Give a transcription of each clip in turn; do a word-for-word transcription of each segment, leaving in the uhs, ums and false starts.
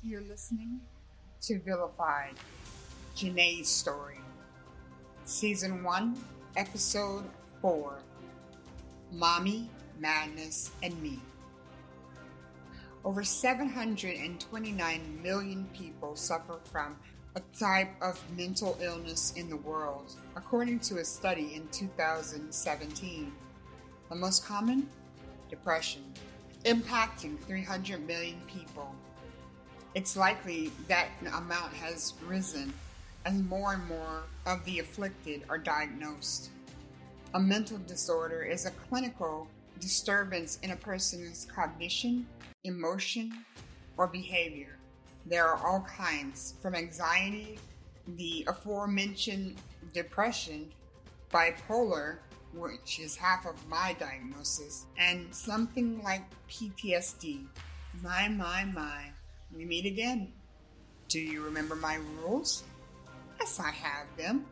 You're listening to Vilified, Janae's Story, Season one, Episode four, Mommy, Madness, and Me. Over seven hundred twenty-nine million people suffer from a type of mental illness in the world, according to a study in two thousand seventeen. The most common? Depression, impacting three hundred million people. It's likely that amount has risen as more and more of the afflicted are diagnosed. A mental disorder is a clinical disturbance in a person's cognition, emotion, or behavior. There are all kinds, from anxiety, the aforementioned depression, bipolar, which is half of my diagnosis, and something like P T S D. My, my, my. We meet again. Do you remember my rules? Yes, I have them.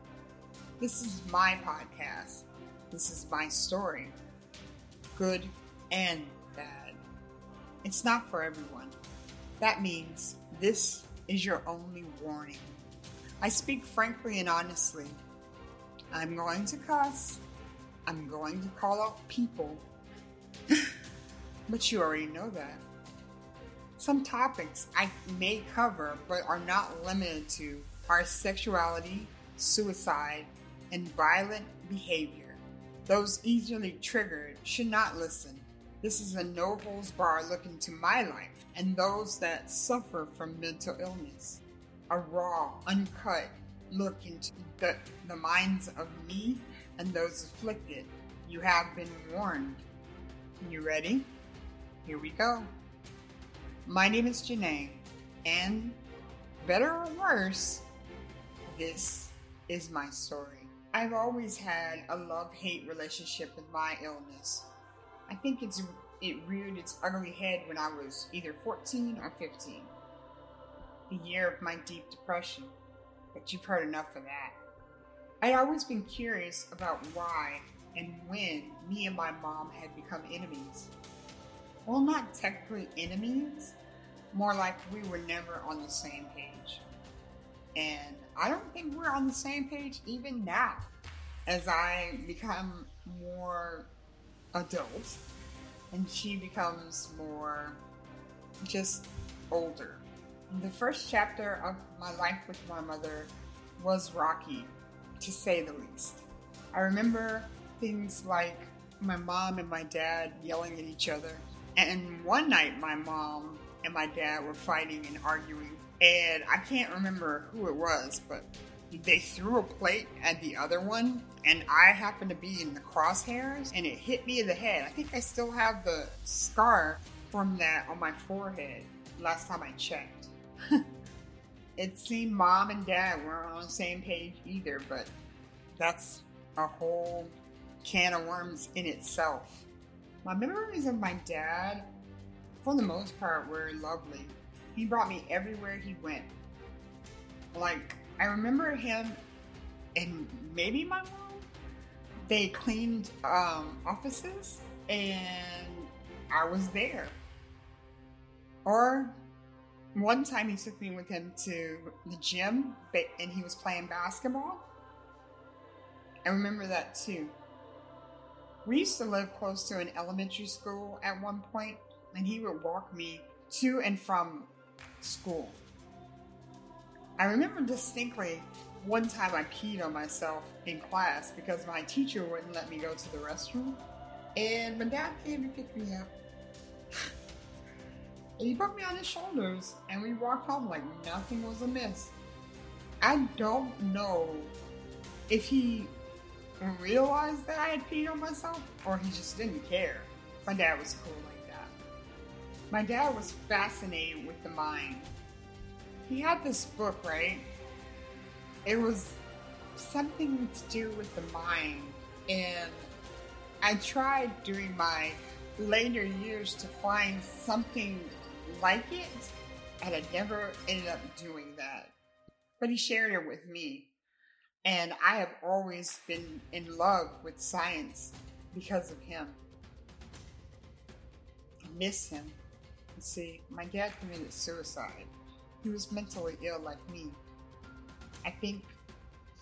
This is my podcast. This is my story. Good and bad. It's not for everyone. That means this is your only warning. I speak frankly and honestly. I'm going to cuss. I'm going to call out people. But you already know that. Some topics I may cover but are not limited to are sexuality, suicide, and violent behavior. Those easily triggered should not listen. This is a no-holds bar look into my life and those that suffer from mental illness. A raw, uncut look into the, the minds of me and those afflicted. You have been warned. You ready? Here we go. My name is Janae, and better or worse, this is my story. I've always had a love-hate relationship with my illness. I think it's it reared its ugly head when I was either fourteen or fifteen, the year of my deep depression, but you've heard enough of that. I'd always been curious about why and when me and my mom had become enemies. Well, not technically enemies, more like we were never on the same page. And I don't think we're on the same page even now. As I become more adult and she becomes more just older. The first chapter of my life with my mother was rocky, to say the least. I remember things like my mom and my dad yelling at each other. And one night, my mom and my dad were fighting and arguing, and I can't remember who it was, but they threw a plate at the other one, and I happened to be in the crosshairs, and it hit me in the head. I think I still have the scar from that on my forehead, last time I checked. It seemed mom and dad weren't on the same page either, but that's a whole can of worms in itself. My memories of my dad, for the most part, were lovely. He brought me everywhere he went. Like, I remember him and maybe my mom. They cleaned um, offices and I was there. Or one time he took me with him to the gym and he was playing basketball. I remember that too. We used to live close to an elementary school at one point, and he would walk me to and from school. I remember distinctly one time I peed on myself in class because my teacher wouldn't let me go to the restroom, and my dad came and picked me up. And he put me on his shoulders, and we walked home like nothing was amiss. I don't know if he realized that I had peed on myself, or he just didn't care. My dad was cool like that. My dad was fascinated with the mind. He had this book, right? It was something to do with the mind, and I tried during my later years to find something like it, and I never ended up doing that. But he shared it with me. And I have always been in love with science because of him. I miss him. You see, my dad committed suicide He was mentally ill like me. I think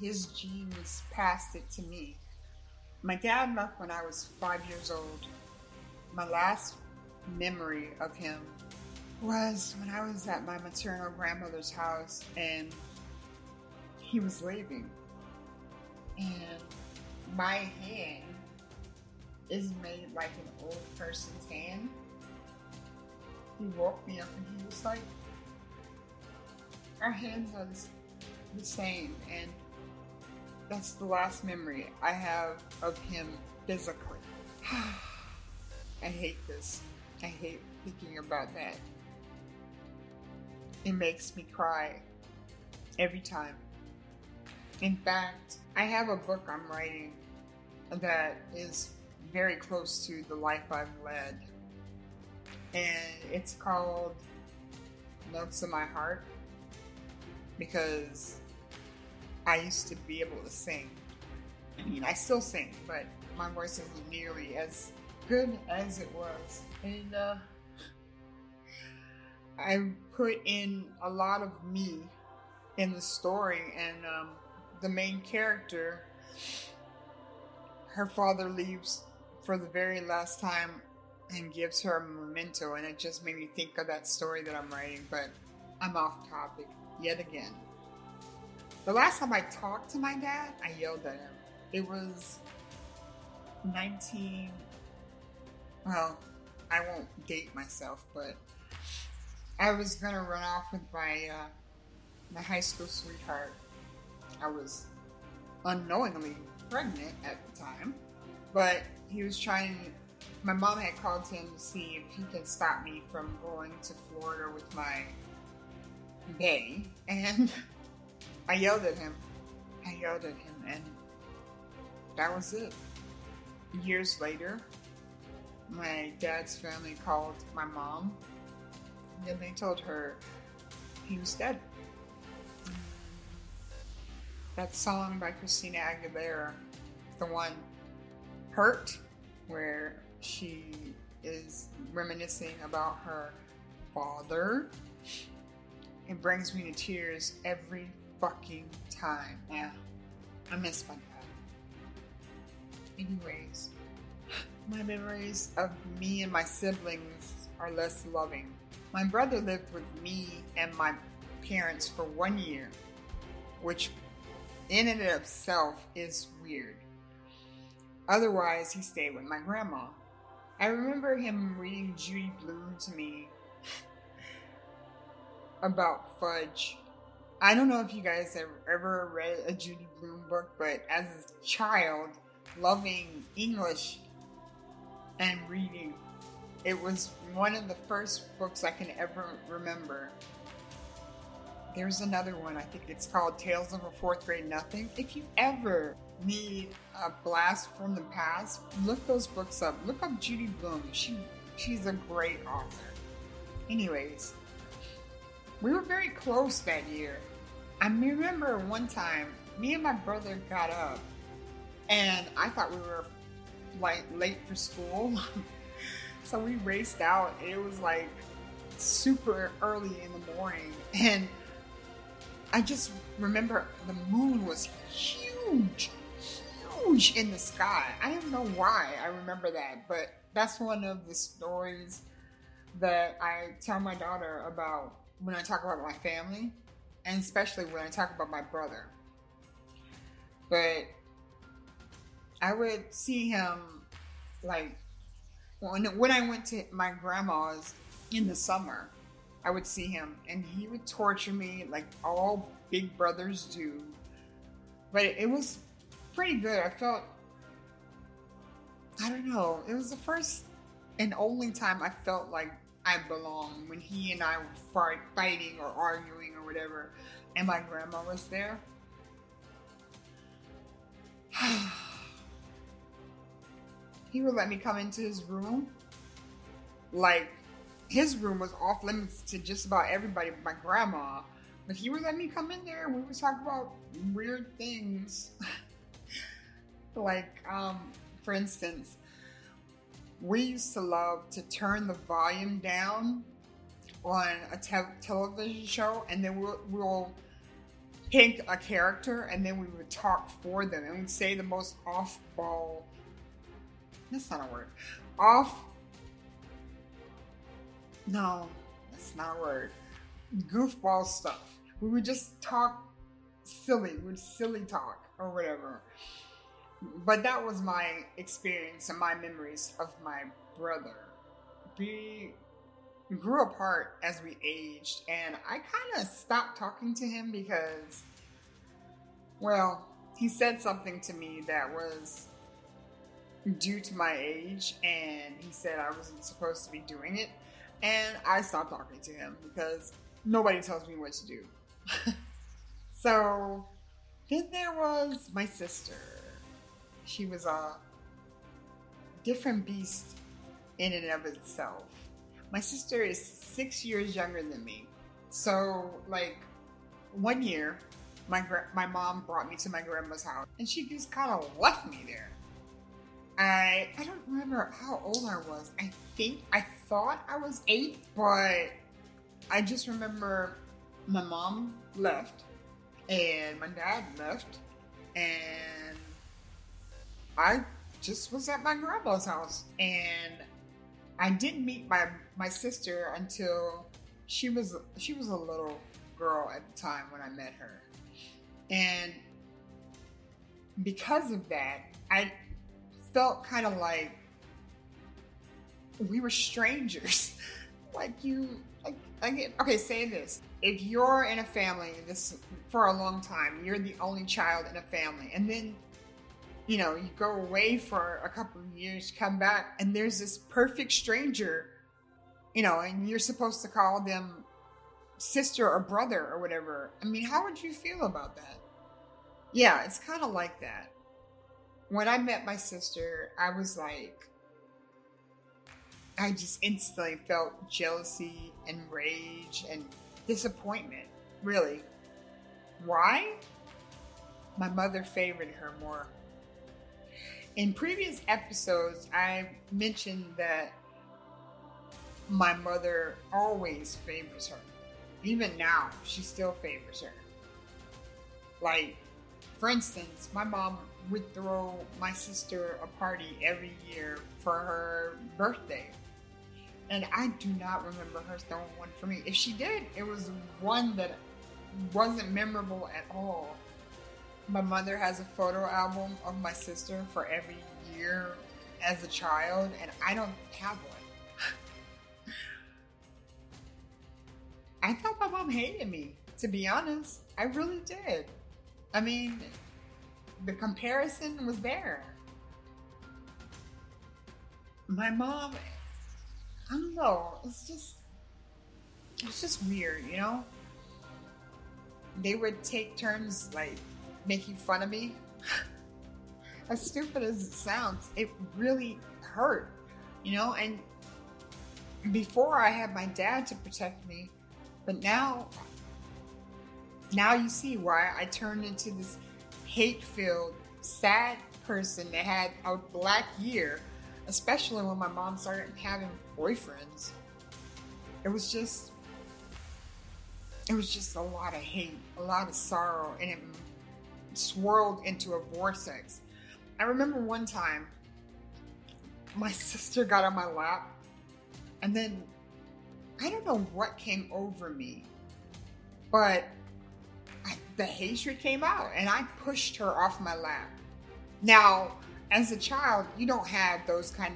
his genes passed it to me. My dad left when I was five years old. My last memory of him was when I was at my maternal grandmother's house and he was leaving. And my hand is made like an old person's hand. He woke me up and he was like, our hands are the same. And that's the last memory I have of him physically. I hate this. I hate thinking about that. It makes me cry every time. In fact, I have a book I'm writing that is very close to the life I've led. And it's called Notes of My Heart because I used to be able to sing. I mean, I still sing, but my voice isn't nearly as good as it was. And uh, I put in a lot of me in the story, and um, the main character, her father leaves for the very last time and gives her a memento, and it just made me think of that story that I'm writing, but I'm off topic yet again. The last time I talked to my dad, I yelled at him. It was nineteen, well, I won't date myself, but I was gonna run off with my, uh, my high school sweetheart. I was unknowingly pregnant at the time, but he was trying, my mom had called him to see if he could stop me from going to Florida with my bae, and I yelled at him. I yelled at him, and that was it. Years later, my dad's family called my mom, and they told her he was dead. That song by Christina Aguilera, the one, Hurt, where she is reminiscing about her father, it brings me to tears every fucking time. Yeah, I miss my dad. Anyways, my memories of me and my siblings are less loving. My brother lived with me and my parents for one year, which in and of itself is weird. Otherwise, he stayed with my grandma. I remember him reading Judy Blume to me about fudge. I don't know if you guys have ever read a Judy Blume book, but as a child, loving English and reading, it was one of the first books I can ever remember. There's another one, I think it's called Tales of a Fourth Grade Nothing. If you ever need a blast from the past, look those books up. Look up Judy Blume. She, she's a great author. Anyways, we were very close that year. I remember one time, me and my brother got up, and I thought we were like late for school. So we raced out, and it was like super early in the morning, and I just remember the moon was huge, huge in the sky. I don't know why I remember that, but that's one of the stories that I tell my daughter about when I talk about my family, and especially when I talk about my brother. But I would see him, like, when I went to my grandma's in the summer, I would see him, and he would torture me like all big brothers do. But it was pretty good. I felt, I don't know, it was the first and only time I felt like I belonged, when he and I were fighting or arguing or whatever, and my grandma was there. He would let me come into his room. Like, his room was off limits to just about everybody but my grandma. But he would let me come in there, and we would talk about weird things. Like, um, for instance, we used to love to turn the volume down on a te- television show, and then we'll, we'll pick a character, and then we would talk for them, and we'd say the most off-ball, that's not a word, off, no, that's not a word, goofball stuff. We would just talk silly, we'd silly talk or whatever. But that was my experience and my memories of my brother. We grew apart as we aged, and I kind of stopped talking to him because, well, he said something to me that was due to my age, and he said I wasn't supposed to be doing it, and I stopped talking to him because nobody tells me what to do. So then there was my sister. She was a different beast in and of itself. My sister is six years younger than me. So, like, one year, my gra- my mom brought me to my grandma's house, and she just kind of left me there. I I don't remember how old I was. I think I thought I was eight, but I just remember my mom left, and my dad left, and I just was at my grandma's house, and I didn't meet my, my sister until she was she was a little girl at the time when I met her. And because of that, I felt kind of like we were strangers. like you, like, like, okay, say this. If you're in a family this for a long time, you're the only child in a family, and then you know, you go away for a couple of years, come back, and there's this perfect stranger, you know, and you're supposed to call them sister or brother or whatever. I mean, how would you feel about that? Yeah, it's kind of like that. When I met my sister, I was like, I just instantly felt jealousy and rage and disappointment, really. Why? My mother favored her more. In previous episodes, I mentioned that my mother always favors her. Even now, she still favors her. Like, for instance, my mom would throw my sister a party every year for her birthday. And I do not remember her throwing one for me. If she did, it was one that wasn't memorable at all. My mother has a photo album of my sister for every year as a child, and I don't have one. I thought my mom hated me, to be honest. I really did. I mean, the comparison was there. My mom, I don't know, it's just, it's just weird, you know? They would take turns, like, making fun of me. As stupid as it sounds, it really hurt, you know? And before I had my dad to protect me, but now, now you see why I turned into this hate-filled, sad person that had a black year, especially when my mom started having boyfriends. It was just, it was just a lot of hate, a lot of sorrow, and it swirled into a vortex. I remember one time my sister got on my lap, and then I don't know what came over me, but I, the hatred came out, and I pushed her off my lap. Now, as a child, you don't have those kind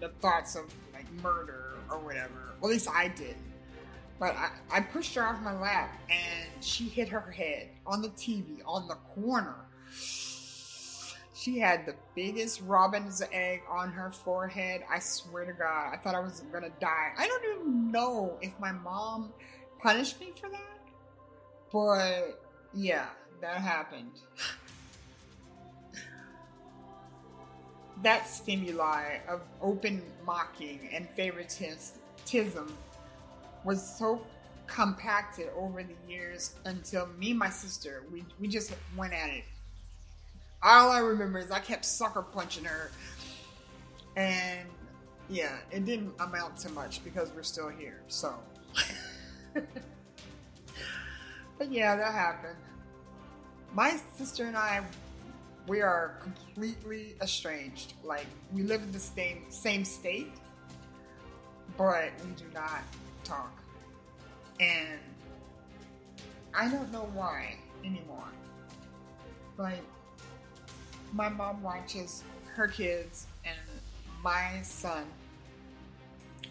of thoughts of like murder or whatever. Well, at least I didn't. But I, I pushed her off my lap, and she hit her head on the T V, on the corner. She had the biggest robin's egg on her forehead. I swear to God, I thought I was gonna die. I don't even know if my mom punished me for that, but yeah, that happened. That stimuli of open mocking and favoritism was so compacted over the years until me and my sister, we, we just went at it. All I remember is I kept sucker punching her. And yeah, it didn't amount to much because we're still here, so. But yeah, that happened. My sister and I, we are completely estranged. Like, we live in the same, same state, but we do not talk. And I don't know why anymore. Like, my mom watches her kids and my son,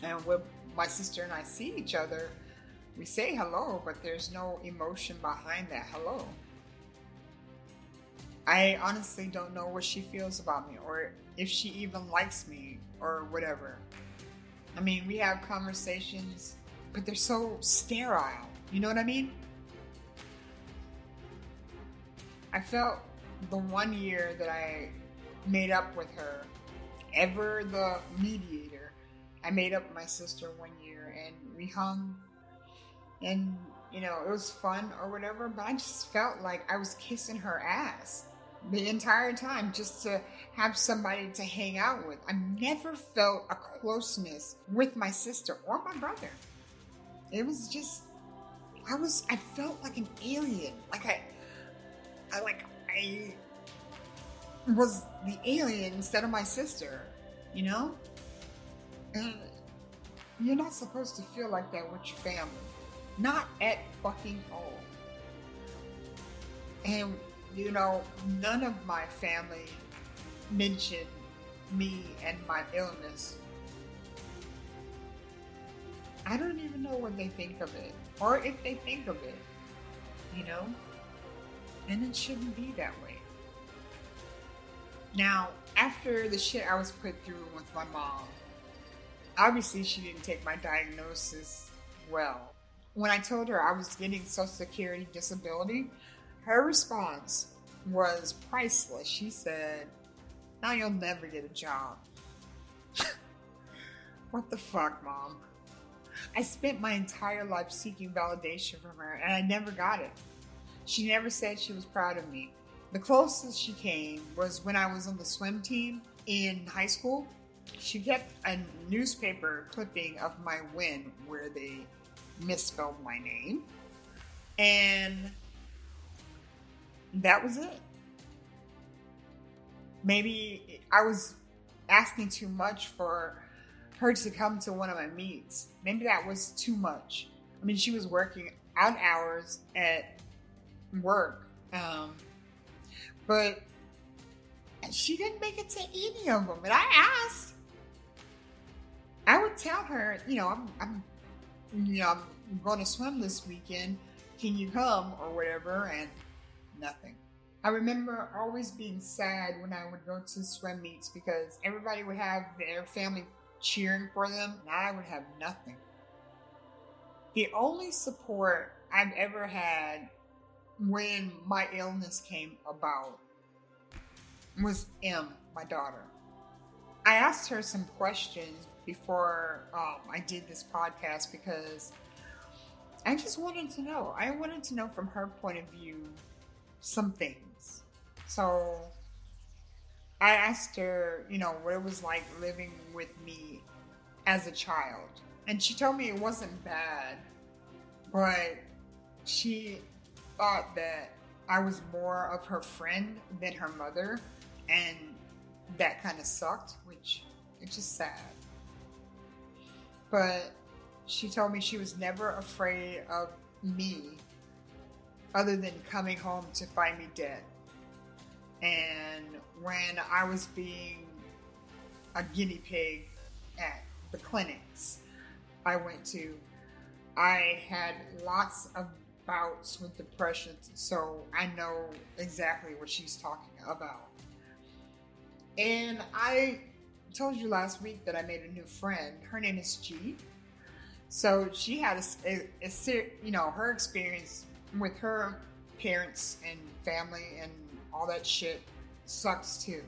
and when my sister and I see each other, we say hello, but there's no emotion behind that hello. I honestly don't know what she feels about me, or if she even likes me, or whatever. I mean, we have conversations, but they're so sterile. You know what I mean? I felt the one year that I made up with her, ever the mediator, I made up with my sister one year, and we hung, and, you know, it was fun or whatever, but I just felt like I was kissing her ass the entire time just to have somebody to hang out with. I never felt a closeness with my sister or my brother. It was just, I was, I felt like an alien. Like I, I like, I was the alien instead of my sister, you know? And you're not supposed to feel like that with your family. Not at fucking all. And, you know, none of my family mentioned me and my illness. I don't even know what they think of it, or if they think of it, you know? And it shouldn't be that way. Now, after the shit I was put through with my mom, obviously she didn't take my diagnosis well. When I told her I was getting Social Security disability, her response was priceless. She said, "Now you'll never get a job." What the fuck, Mom? I spent my entire life seeking validation from her, and I never got it. She never said she was proud of me. The closest she came was when I was on the swim team in high school. She kept a newspaper clipping of my win where they misspelled my name. And that was it. Maybe I was asking too much for her to come to one of my meets. Maybe that was too much. I mean, she was working out hours at work, um but she didn't make it to any of them. And I asked, I would tell her, you know, I'm, I'm you know I'm going to swim this weekend, can you come or whatever, and nothing. I remember always being sad when I would go to swim meets because everybody would have their family cheering for them and I would have nothing. The only support I've ever had when my illness came about was M, my daughter. I asked her some questions before um, I did this podcast because I just wanted to know. I wanted to know from her point of view some things. So I asked her, you know, what it was like living with me as a child. And she told me it wasn't bad, but she thought that I was more of her friend than her mother, and that kind of sucked, which it's just sad. But she told me she was never afraid of me other than coming home to find me dead. And when I was being a guinea pig at the clinics I went to, I had lots of bouts with depression, so I know exactly what she's talking about. And I told you last week that I made a new friend. Her name is G. So she had a, a, a you know, her experience with her parents and family and all that shit sucks too.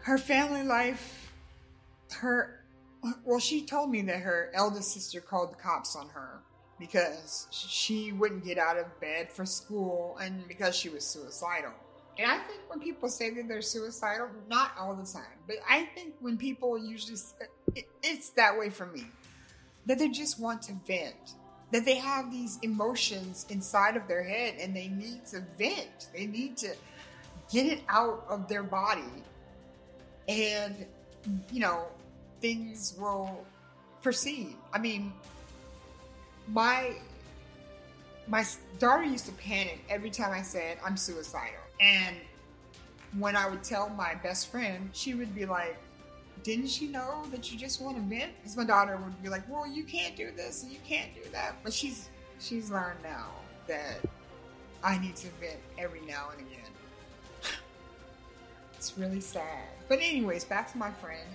Her family life, her Well, she told me that her eldest sister called the cops on her because she wouldn't get out of bed for school and because she was suicidal. And I think when people say that they're suicidal, not all the time, but I think when people usually, it, it's that way for me, that they just want to vent. that they have these emotions inside of their head and they need to vent. They need to get it out of their body. And, you know, things will proceed. I mean, my, my daughter used to panic every time I said I'm suicidal. And when I would tell my best friend, she would be like, didn't you know that you just want to vent? Because my daughter would be like, well, you can't do this and you can't do that. But she's she's learned now that I need to vent every now and again. It's really sad. But anyways, back to my friend.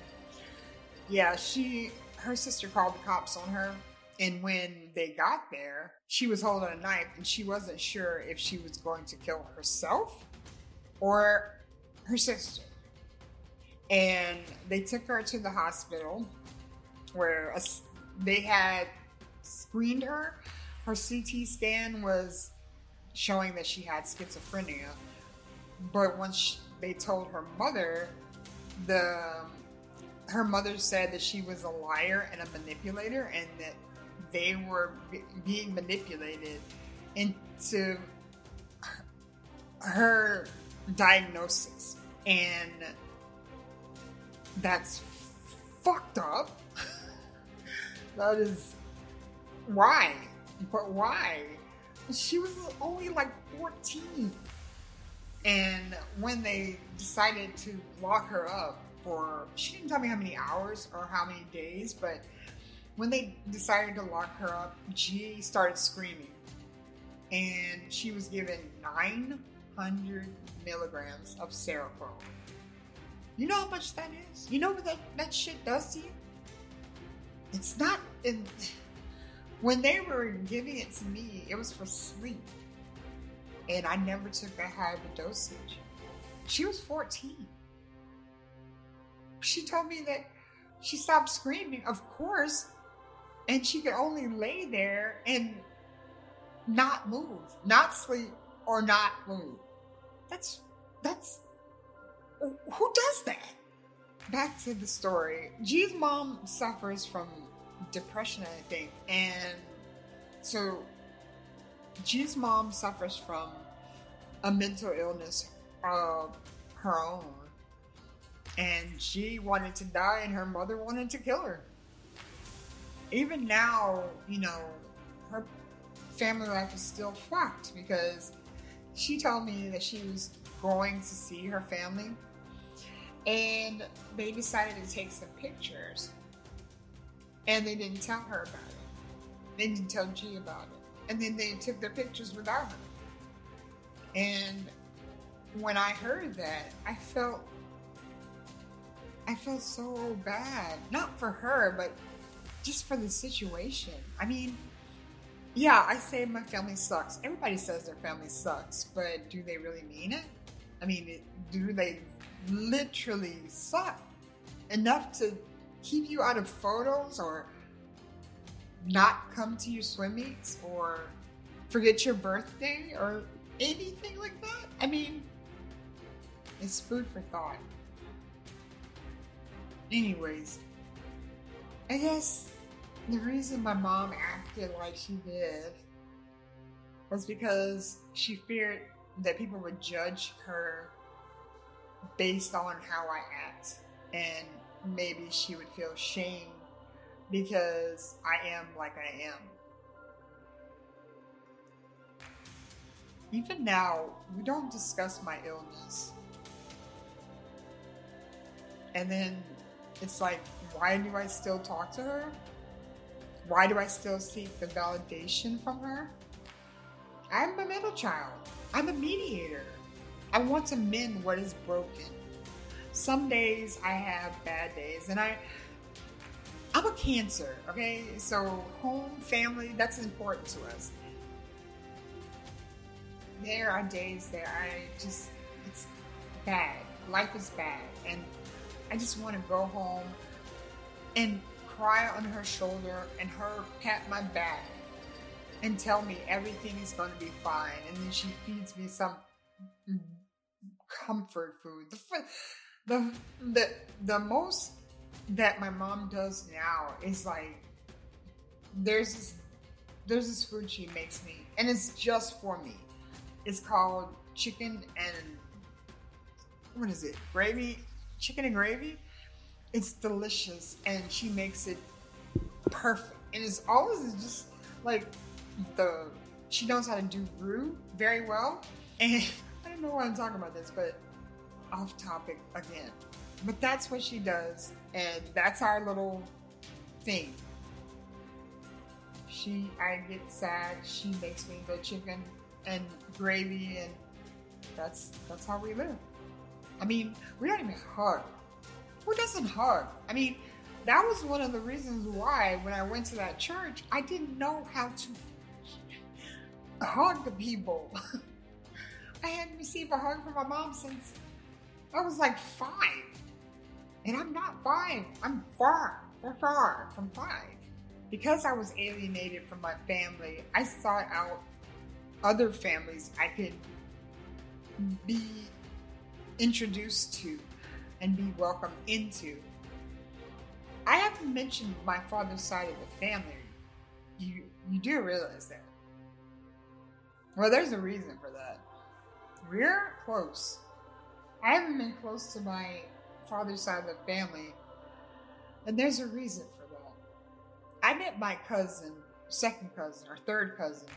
Yeah, she, her sister called the cops on her. And when they got there, she was holding a knife and she wasn't sure if she was going to kill herself or her sister. And they took her to the hospital where a, they had screened her. Her C T scan was showing that she had schizophrenia. But once she, they told her mother, the her mother said that she was a liar and a manipulator and that they were b- being manipulated into her diagnosis. And that's fucked up. That is, why? But why? She was only like fourteen. And when they decided to lock her up for, she didn't tell me how many hours or how many days, but when they decided to lock her up, she started screaming. And she was given nine hundred milligrams of serapro. You know how much that is? You know what that, that shit does to you? It's not... In, when they were giving it to me, it was for sleep. And I never took that high of a dosage. She was fourteen. She told me that she stopped screaming, of course, and she could only lay there and not move, not sleep, or not move. That's... that's... Who does that? Back to the story. G's mom suffers from depression, I think. And so G's mom suffers from a mental illness of her own. And G wanted to die and her mother wanted to kill her. Even now, you know, her family life is still fucked because she told me that she was going to see her family. And they decided to take some pictures. And they didn't tell her about it. They didn't tell G about it. And then they took their pictures without her. And when I heard that, I felt, I felt so bad. Not for her, but just for the situation. I mean, yeah, I say my family sucks. Everybody says their family sucks, but do they really mean it? I mean, do they literally suck enough to keep you out of photos or not come to your swim meets or forget your birthday or anything like that? I mean, it's food for thought. Anyways, I guess the reason my mom acted like she did was because she feared that people would judge her based on how I act, and maybe she would feel shame because I am like I am. Even now, we don't discuss my illness. And then it's like, why do I still talk to her? Why do I still seek the validation from her? I'm a middle child. I'm a mediator. I want to mend what is broken. Some days I have bad days, and I, I'm a Cancer, okay? So home, family, that's important to us. There are days that I just, it's bad. Life is bad, and I just want to go home and cry on her shoulder and her pat my back and tell me everything is going to be fine. And then she feeds me some comfort food. The, the the the most that my mom does now is like, there's this there's this food she makes me, and it's just for me. It's called chicken and, what is it, gravy? Chicken and gravy? It's delicious, and she makes it perfect. And it's always just like the, she knows how to do roux very well. And I don't know why I'm talking about this, but off topic again. But that's what she does, and that's our little thing. She, I get sad, she makes me the chicken and gravy, and that's that's how we live. I mean, we don't even hug. Who doesn't hug? I mean, that was one of the reasons why when I went to that church, I didn't know how to hug the people. I hadn't received a hug from my mom since I was like five. And I'm not five. I'm far, far, far from five. Because I was alienated from my family, I sought out other families I could be introduced to and be welcomed into. I haven't mentioned my father's side of the family. You you do realize that. Well, there's a reason for that. We're close. I haven't been close to my father's side of the family, and there's a reason for that. I met my cousin, second cousin, or third cousin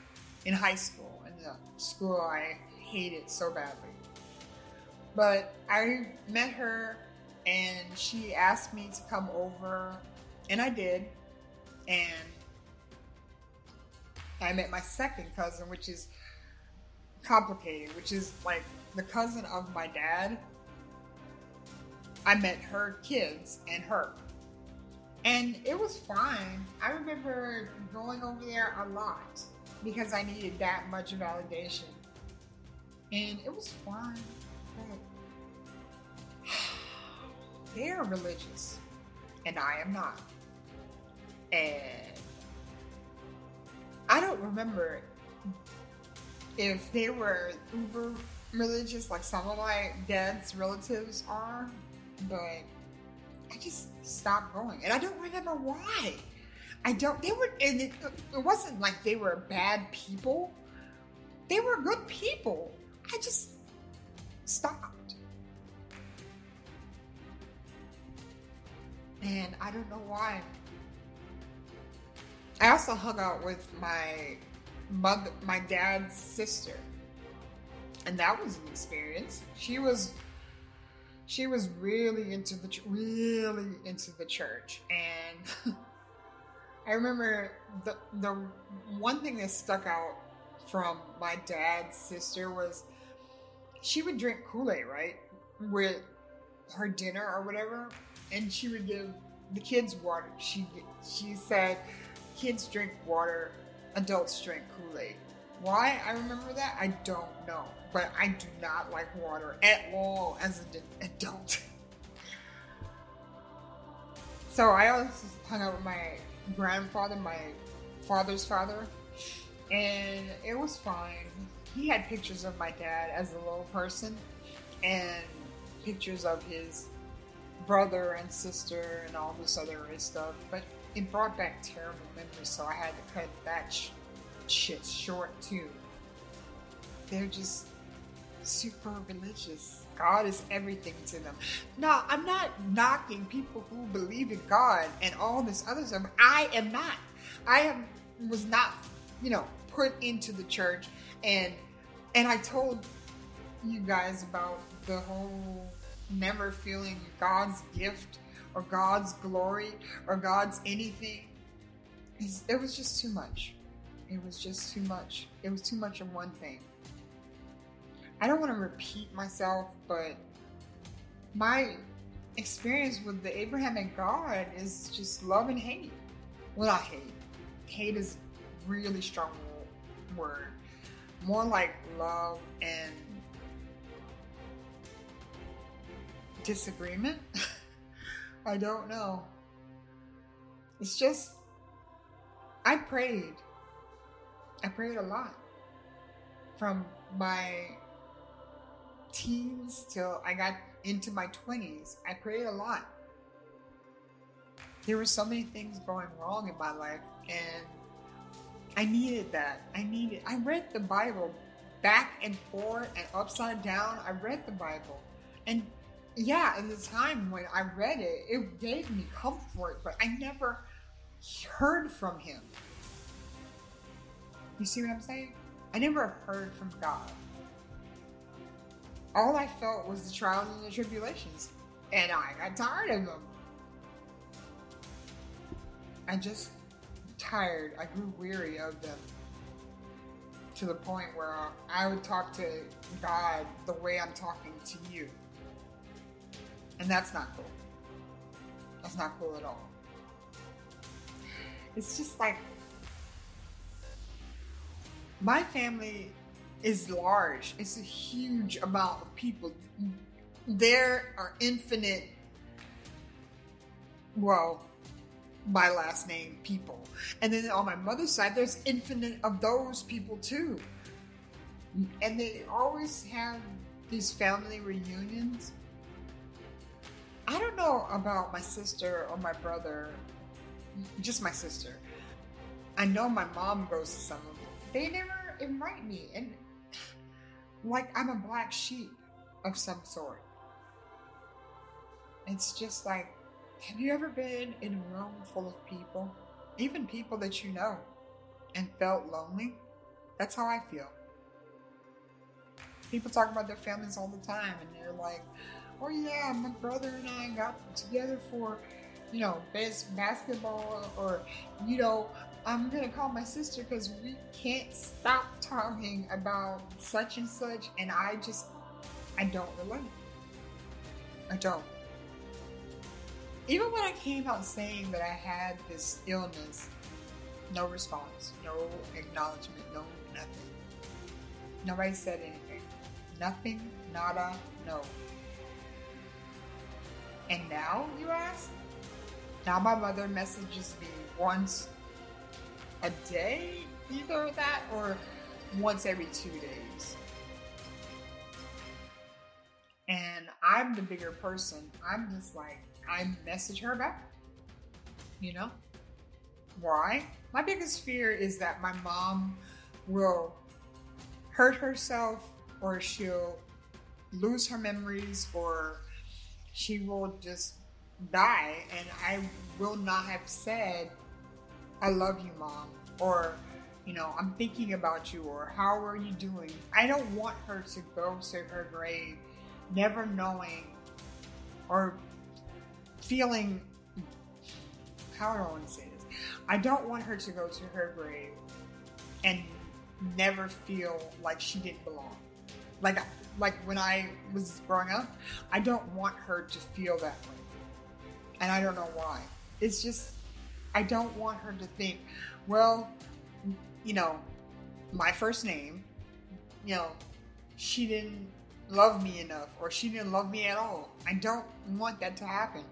in high school, in the school I hated so badly. But I met her, and she asked me to come over, and I did. And I met my second cousin, which is complicated, which is like the cousin of my dad. I met her kids and her. And it was fine. I remember going over there a lot because I needed that much validation. And it was fine. They're religious, and I am not. And I don't remember if they were uber religious, like some of my dad's relatives are, but I just stopped going. And I don't remember why. I don't, they were, and it, it wasn't like they were bad people. They were good people. I just stopped. And I don't know why. I also hung out with my mother, my dad's sister. And that was an experience. She was, she was really into the, really into the church. And I remember the, the one thing that stuck out from my dad's sister was she would drink Kool-Aid, right? With her dinner or whatever. And she would give the kids water. She, she said, kids drink water, adults drink Kool-Aid. Why I remember that, I don't know. But I do not like water at all as an adult. So I always hung out with my grandfather, my father's father, and it was fine. He had pictures of my dad as a little person and pictures of his brother and sister and all this other stuff, but it brought back terrible memories, so I had to cut that sh- shit short too. They're just super religious. God is everything to them. Now, I'm not knocking people who believe in God and all this other stuff. I am not. I am was not, you know, put into the church, and and I told you guys about the whole never feeling God's gift or God's glory or God's anything. It's, it was just too much. It was just too much. It was too much of one thing. I don't want to repeat myself, but my experience with the Abraham and God is just love and hate. Well, not hate. Hate is a really strong word. More like love and disagreement. I don't know. It's just, I prayed. I prayed a lot from my teens till I got into my twenties. I prayed a lot. There were so many things going wrong in my life, and I needed that. I needed, I read the Bible back and forth and upside down. I read the Bible. And yeah, in the time when I read it, it gave me comfort, but I never heard from him. You see what I'm saying? I never heard from God. All I felt was the trials and the tribulations, and I got tired of them. I just tired. I grew weary of them to the point where I would talk to God the way I'm talking to you. And that's not cool. That's not cool at all. It's just like, my family is large. It's a huge amount of people. There are infinite, well, my last name people. And then on my mother's side, there's infinite of those people too. And they always have these family reunions. I don't know about my sister or my brother, just my sister. I know my mom goes to some of them. They never invite me, and like I'm a black sheep of some sort. It's just like, have you ever been in a room full of people, even people that you know, and felt lonely? That's how I feel. People talk about their families all the time, and they're like, oh yeah, my brother and I got together for, you know, best basketball, or, you know, I'm going to call my sister because we can't stop talking about such and such, and I just, I don't relate. I don't. Even when I came out saying that I had this illness, no response, no acknowledgement, no nothing. Nobody said anything. Nothing, nada, no. And now, you ask? Now my mother messages me once a day, either that or once every two days. And I'm the bigger person. I'm just like, I message her back, you know? Why? My biggest fear is that my mom will hurt herself, or she'll lose her memories, or she will just die, and I will not have said, I love you, Mom, or, you know, I'm thinking about you, or how are you doing? I don't want her to go to her grave never knowing or feeling, how do I want to say this? I don't want her to go to her grave and never feel like she didn't belong. Like, like when I was growing up, I don't want her to feel that way. And I don't know why. It's just, I don't want her to think, well, you know, my first name, you know, she didn't love me enough, or she didn't love me at all. I don't want that to happen.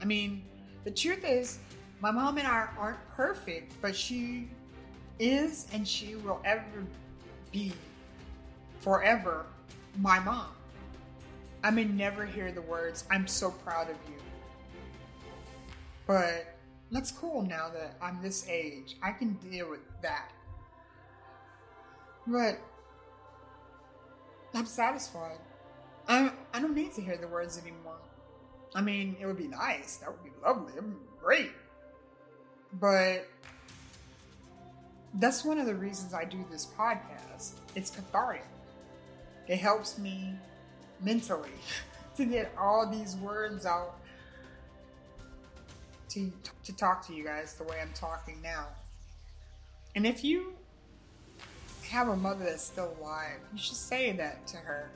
I mean, the truth is, my mom and I aren't perfect, but she is and she will ever be forever my mom. I may never hear the words, I'm so proud of you. But that's cool now that I'm this age. I can deal with that. But I'm satisfied. I I don't need to hear the words anymore. I mean, it would be nice. That would be lovely. It would be great. But that's one of the reasons I do this podcast. It's cathartic. It helps me mentally to get all these words out. To, to talk to you guys the way I'm talking now. And if you have a mother that's still alive, you should say that to her.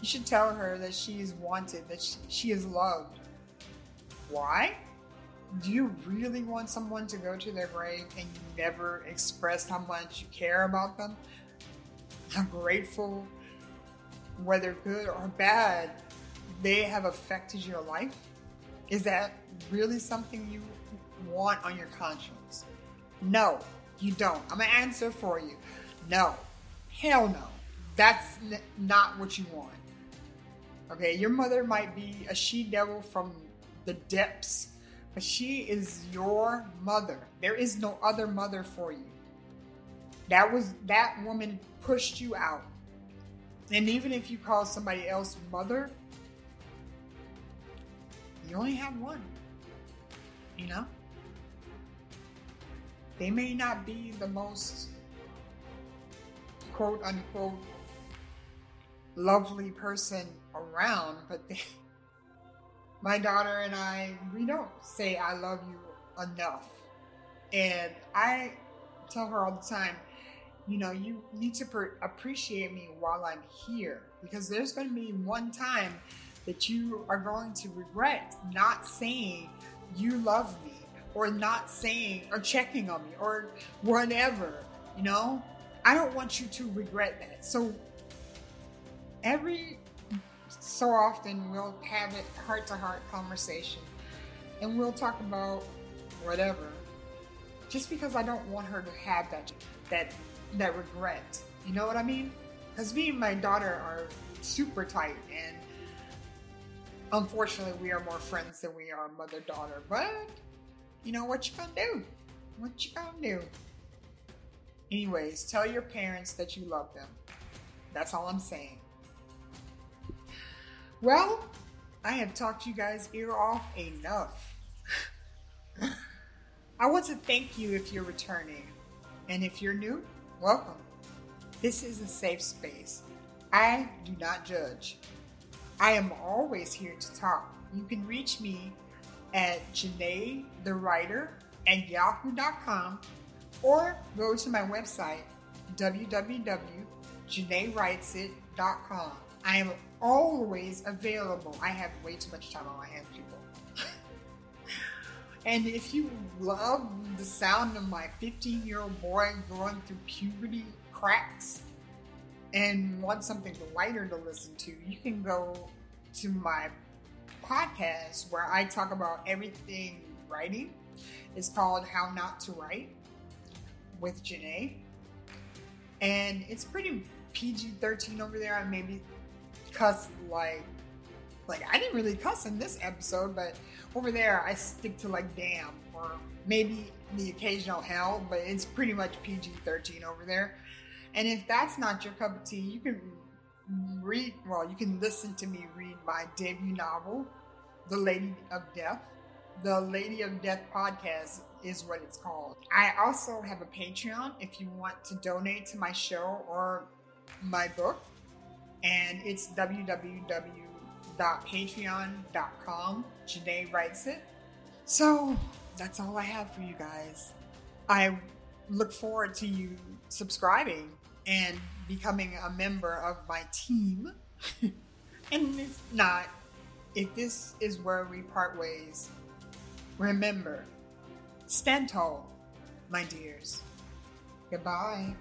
You should tell her that she is wanted, that she, she is loved. Why? Do you really want someone to go to their grave and you never expressed how much you care about them? How grateful, whether good or bad, they have affected your life? Is that really something you want on your conscience? No, you don't. I'm going to answer for you. No. Hell no. That's n- not what you want. Okay, your mother might be a she-devil from the depths But she is your mother. There is no other mother for you. That was, that woman pushed you out. And even if you call somebody else mother, you only have one, you know? They may not be the most quote unquote lovely person around, but they, my daughter and I, we don't say I love you enough. And I tell her all the time, you know, you need to per- appreciate me while I'm here, because there's going to be one time that you are going to regret not saying you love me, or not saying, or checking on me, or whatever, you know? I don't want you to regret that. So every so often we'll have a heart-to-heart conversation and we'll talk about whatever, just because I don't want her to have that that that regret. You know what I mean? Because me and my daughter are super tight, and unfortunately we are more friends than we are mother-daughter, but you know, what you gonna do? What you gonna do? Anyways, tell your parents that you love them. That's all I'm saying. Well, I have talked you guys ear off enough. I want to thank you if you're returning. And if you're new, welcome. This is a safe space. I do not judge. I am always here to talk. You can reach me at JanaeTheWriter at yahoo dot com, or go to my website, w w w dot janae writes it dot com. I am always available. I have way too much time on my hands, people. And if you love the sound of my fifteen-year-old boy going through puberty cracks and want something lighter to listen to, you can go to my podcast where I talk about everything writing. It's called How Not to Write with Janae, and it's pretty P G thirteen over there. I maybe cuss like like I didn't really cuss in this episode, but over there I stick to like damn, or maybe the occasional hell, but it's pretty much P G thirteen over there. And if that's not your cup of tea, you can read, well, you can listen to me read my debut novel, The Lady of Death. The Lady of Death podcast is what it's called. I also have a Patreon if you want to donate to my show or my book, and it's w w w dot patreon dot com. Janae writes it. So that's all I have for you guys. I look forward to you subscribing and becoming a member of my team. And if not, if this is where we part ways, remember, stand tall, my dears. Goodbye.